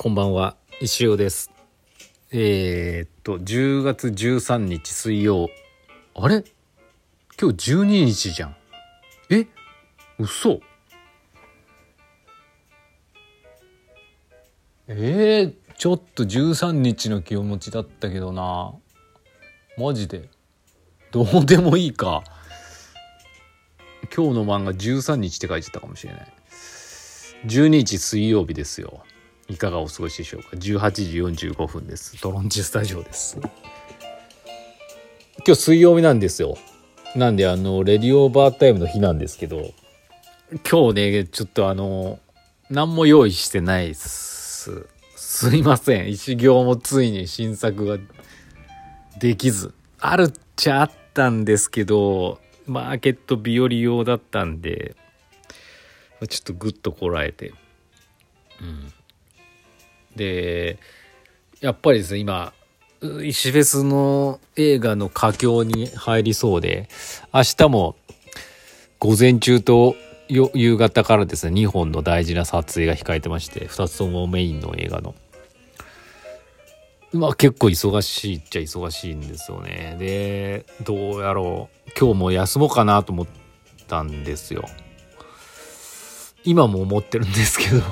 こんばんは、石尾です。10月13日水曜。あれ？今日12日じゃん。嘘。ちょっと13日の気持ちだったけどな。マジでどうでもいいか。今日の漫画13日って書いてたかもしれない。12日水曜日ですよ。いかがお過ごしでしょうか。18時45分です。トロンチスタジオです。今日水曜日なんですよ。なんでレディオーバータイムの日なんですけど、今日ねちょっと何も用意してないっす。すいません。一行もついに新作ができず、あるっちゃあったんですけど、マーケット日和用だったんでちょっとグッとこらえて、でやっぱりですね、今石フェスの映画の佳境に入りそうで、明日も午前中と夕方からですね2本の大事な撮影が控えてまして、2つともメインの映画の、結構忙しいっちゃ忙しいんですよね。でどうやろう、今日も休もうかなと思ったんですよ。今も思ってるんですけど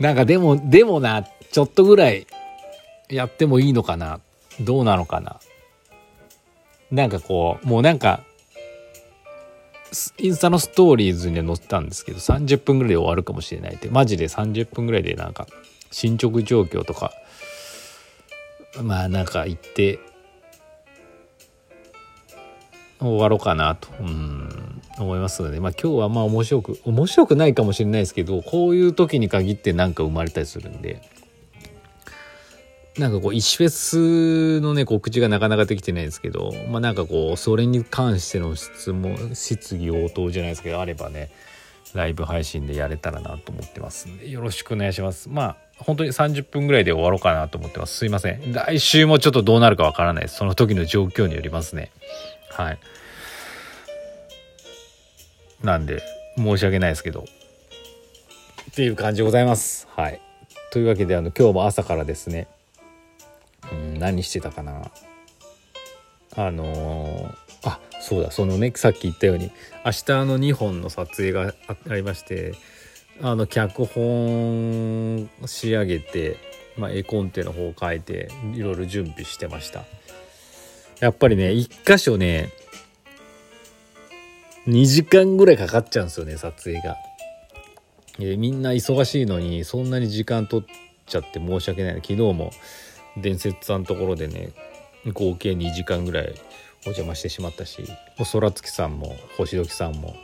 なんかでもな、ちょっとぐらいやってもいいのかな、どうなのかな。なんかこうもうなんかインスタのストーリーズに載ったんですけど、30分ぐらいで終わるかもしれないって。マジで30分ぐらいでなんか進捗状況とかなんか言って終わろうかなと思いますので、今日は面白くないかもしれないですけど、こういう時に限ってなんか生まれたりするんで、なんかこう石フェスのね告知がなかなかできてないですけど、なんかこうそれに関しての質疑応答じゃないですけど、あればねライブ配信でやれたらなと思ってますんで、よろしくお願いします。本当に30分ぐらいで終わろうかなと思ってます。すいません。来週もちょっとどうなるかわからないです。その時の状況によりますね。はい。なんで申し訳ないですけどっていう感じでございます。はい。というわけで今日も朝からですね、何してたかな。そうだ、そのねさっき言ったように明日2本の撮影がありまして、脚本仕上げて、絵コンテの方を書いていろいろ準備してました。やっぱりね1箇所ね2時間ぐらいかかっちゃうんですよね、撮影が。みんな忙しいのにそんなに時間取っちゃって申し訳ない。昨日も伝説さんのところでね合計2時間ぐらいお邪魔してしまったし、空月さんも星時さんも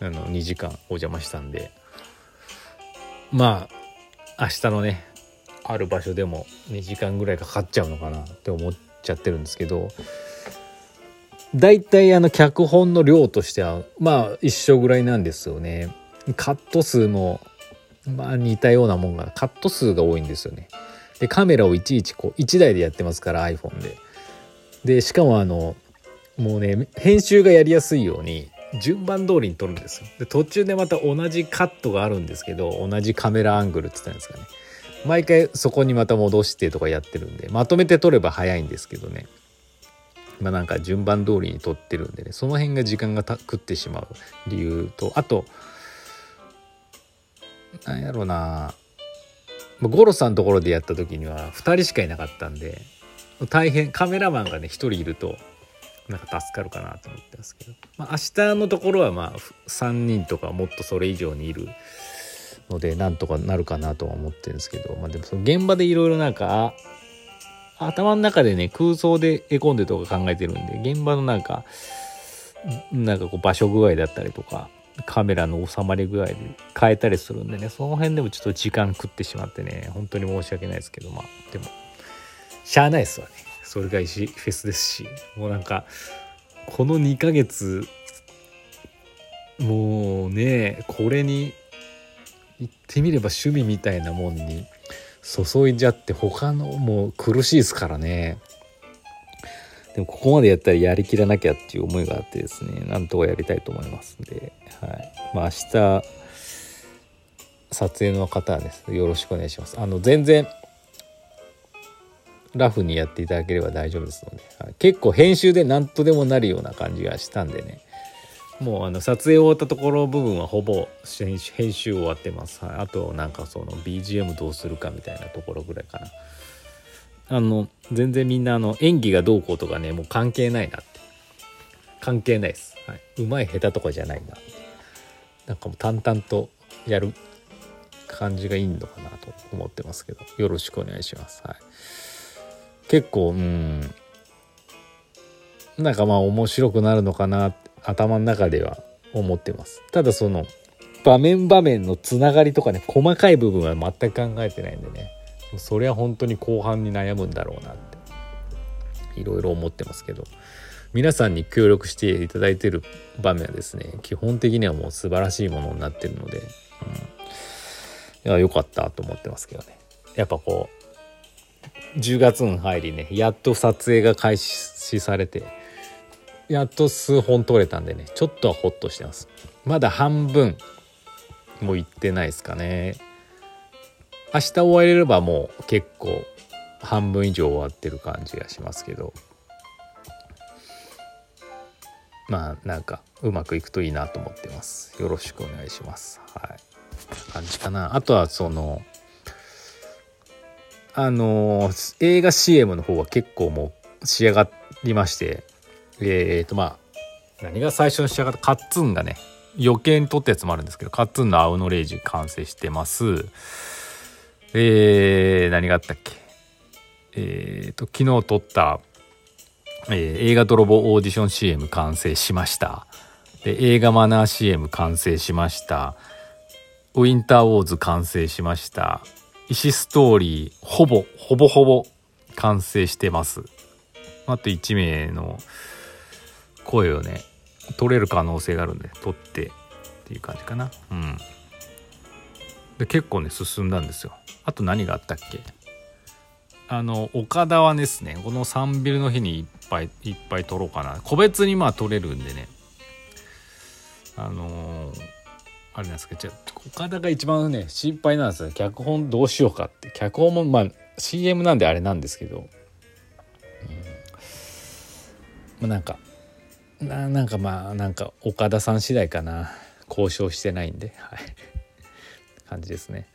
2時間お邪魔したんで、明日のねある場所でも2時間ぐらいかかっちゃうのかなって思っちゃってるんですけど、だいたい脚本の量としては一緒ぐらいなんですよね。カット数も似たようなもんが、カット数が多いんですよね。でカメラをいちいち1台でやってますから iPhone でしかももうね編集がやりやすいように順番通りに撮るんですよ。で途中でまた同じカットがあるんですけど、同じカメラアングルって言ったんですかね、毎回そこにまた戻してとかやってるんで、まとめて撮れば早いんですけどね、なんか順番通りに撮ってるんでね、その辺が時間が食ってしまう理由と、あとなんやろうな、ゴロさんのところでやった時には2人しかいなかったんで大変、カメラマンがね1人いるとなんか助かるかなと思ってますけど、明日のところは3人とかもっとそれ以上にいるのでなんとかなるかなとは思ってるんですけど、でもその現場でいろいろなんか頭の中でね空想で絵コンテとか考えてるんで、現場のなんかこう場所具合だったりとかカメラの収まり具合で変えたりするんでね、その辺でもちょっと時間食ってしまってね、本当に申し訳ないですけど、でもしゃあないですわね。それが石フェスですし、もうなんかこの2ヶ月もうねこれに言ってみれば趣味みたいなもんに注いじゃって、他のもう苦しいですからね。でもここまでやったらやりきらなきゃっていう思いがあってですね、なんとかやりたいと思いますんで、明日撮影の方はですね、よろしくお願いします。全然ラフにやっていただければ大丈夫ですので、結構編集で何とでもなるような感じがしたんでね、もう撮影終わったところ部分はほぼ編集終わってます。あとなんかその BGM どうするかみたいなところぐらいかな。全然みんな演技がどうこうとかね、もう関係ないなって、関係ないです、はい、上手い下手とかじゃないな、なんかもう淡々とやる感じがいいのかなと思ってますけど、よろしくお願いします、はい。結構なんかまあ面白くなるのかなって頭の中では思ってます。ただその場面場面のつながりとかね、細かい部分は全く考えてないんでね、それは本当に後半に悩むんだろうなっていろいろ思ってますけど、皆さんに協力していただいている場面はですね、基本的にはもう素晴らしいものになってるので、いや良かったと思ってますけどね。やっぱこう10月に入りね、やっと撮影が開始されて、やっと数本撮れたんでね、ちょっとはホッとしてます。まだ半分もいってないですかね。明日終われればもう結構半分以上終わってる感じがしますけど、まあなんかうまくいくといいなと思ってます。よろしくお願いします、はい、感じかな。あとはその映画 CM の方は結構もう仕上がりまして、まあ何が最初の仕上がったカッツンがね、余計に撮ったやつもあるんですけど、カッツンの青のレイジ完成してます。何があったっけ、昨日撮った、映画泥棒オーディション CM 完成しました。で映画マナー CM 完成しました。ウィンターウォーズ完成しました。石ストーリーほぼ完成してます。あと1名の声をね取れる可能性があるんで取ってっていう感じかな。で結構ね進んだんですよ。あと何があったっけ、岡田はですね、この3ビルの日にいっぱい取ろうかな。個別にまあ取れるんでね、あれなんですけど、岡田が一番ね心配なんですよ。脚本どうしようかって。脚本もまあ CM なんであれなんですけど、なんか岡田さん次第かな。交渉してないんで、はい感じですね。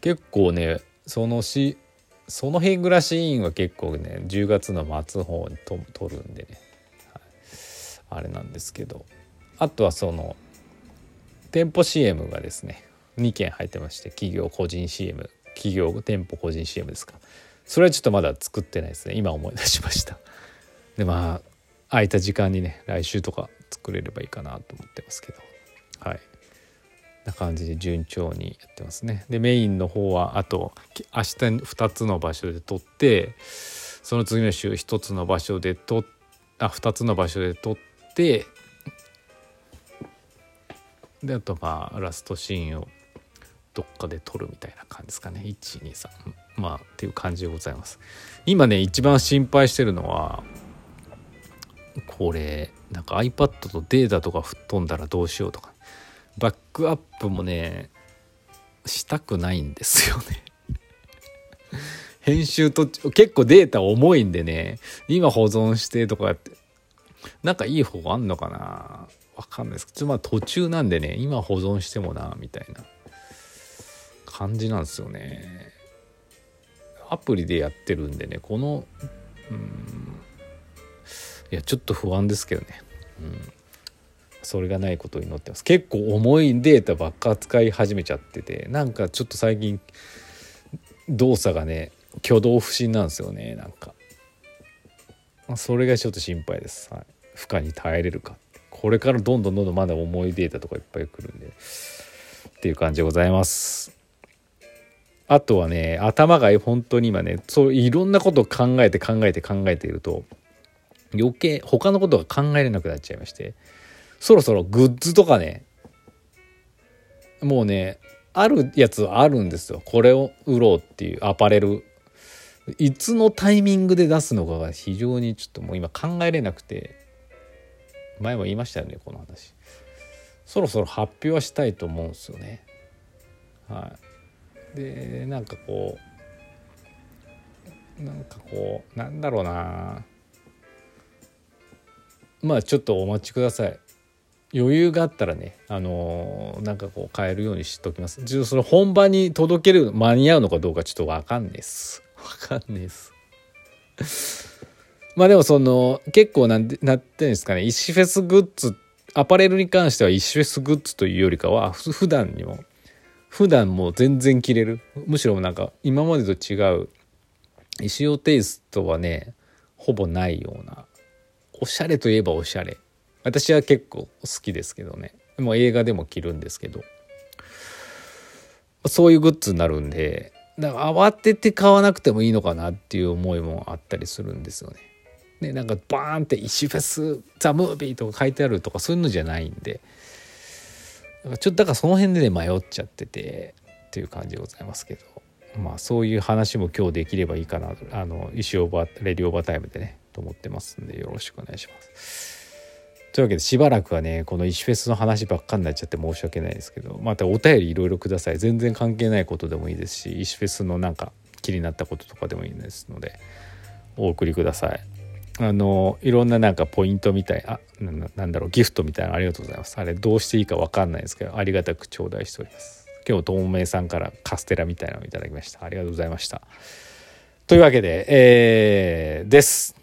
結構ねその辺暮らし委員は結構ね10月の末方に撮るんでね、はい、あれなんですけど、あとはその店舗 CM がですね2件入ってまして、企業個人 CM、 企業店舗個人 CM ですか。それはちょっとまだ作ってないですね。今思い出しました。でまあ空いた時間にね来週とか作れればいいかなと思ってますけど、はい、な感じで順調にやってますね。でメインの方はあと明日2つの場所で撮って、その次の週1つの場所で2つの場所で撮って、であとまあラストシーンをどっかで撮るみたいな感じですかね。123まあっていう感じでございます。今ね一番心配してるのはこれ、なんか iPad とデータとか吹っ飛んだらどうしようとか、バックアップもねしたくないんですよね編集と結構データ重いんでね、今保存してとかやって、なんかいい方法あんのかな、わかんないですけど、まあ途中なんでね、今保存してもなみたいな感じなんですよね。アプリでやってるんでね、このいやちょっと不安ですけどね、それがないことに祈ってます。結構重いデータばっか使い始めちゃってて、なんかちょっと最近動作がね挙動不審なんですよね。なんかそれがちょっと心配です、はい、負荷に耐えれるか。これからどんどんまだ重いデータとかいっぱい来るんでっていう感じでございます。あとはね頭が本当に今ねそういろんなことを考えていると余計他のことが考えれなくなっちゃいまして、そろそろグッズとかね、もうねあるやつはあるんですよ。これを売ろうっていうアパレル、いつのタイミングで出すのかが非常にちょっともう今考えれなくて、前も言いましたよねこの話。そろそろ発表はしたいと思うんですよね。はい、でなんかこうなんだろうな、まあちょっとお待ちください。余裕があったらね、なんかこう買えるようにしときます。ちょっとその本番に届ける間に合うのかどうかちょっとわかんないです。まあでもその結構なんていうんですかね、石フェスグッズ、アパレルに関しては石フェスグッズというよりかは普段も全然着れる。むしろなんか今までと違う石尾テイストはね、ほぼないような。おしゃれといえばおしゃれ。私は結構好きですけどね。もう映画でも着るんですけど、そういうグッズになるんで、だから慌てて買わなくてもいいのかなっていう思いもあったりするんですよね。でなんかバーンって石フェスザムービーとか書いてあるとかそういうのじゃないんで、ちょっとだからその辺でね迷っちゃっててっていう感じでございますけど、まあそういう話も今日できればいいかなと、石オーバーレディオーバータイムでねと思ってますんで、よろしくお願いします。というわけでしばらくはねこの石フェスの話ばっかになっちゃって申し訳ないですけど、またお便りいろいろください。全然関係ないことでもいいですし、石フェスのなんか気になったこととかでもいいですのでお送りください。いろんななんかポイントみたい、なんだろうギフトみたいなのありがとうございます。あれどうしていいか分かんないですけどありがたく頂戴しております。今日東明さんからカステラみたいなのをいただきました。ありがとうございました。というわけで、です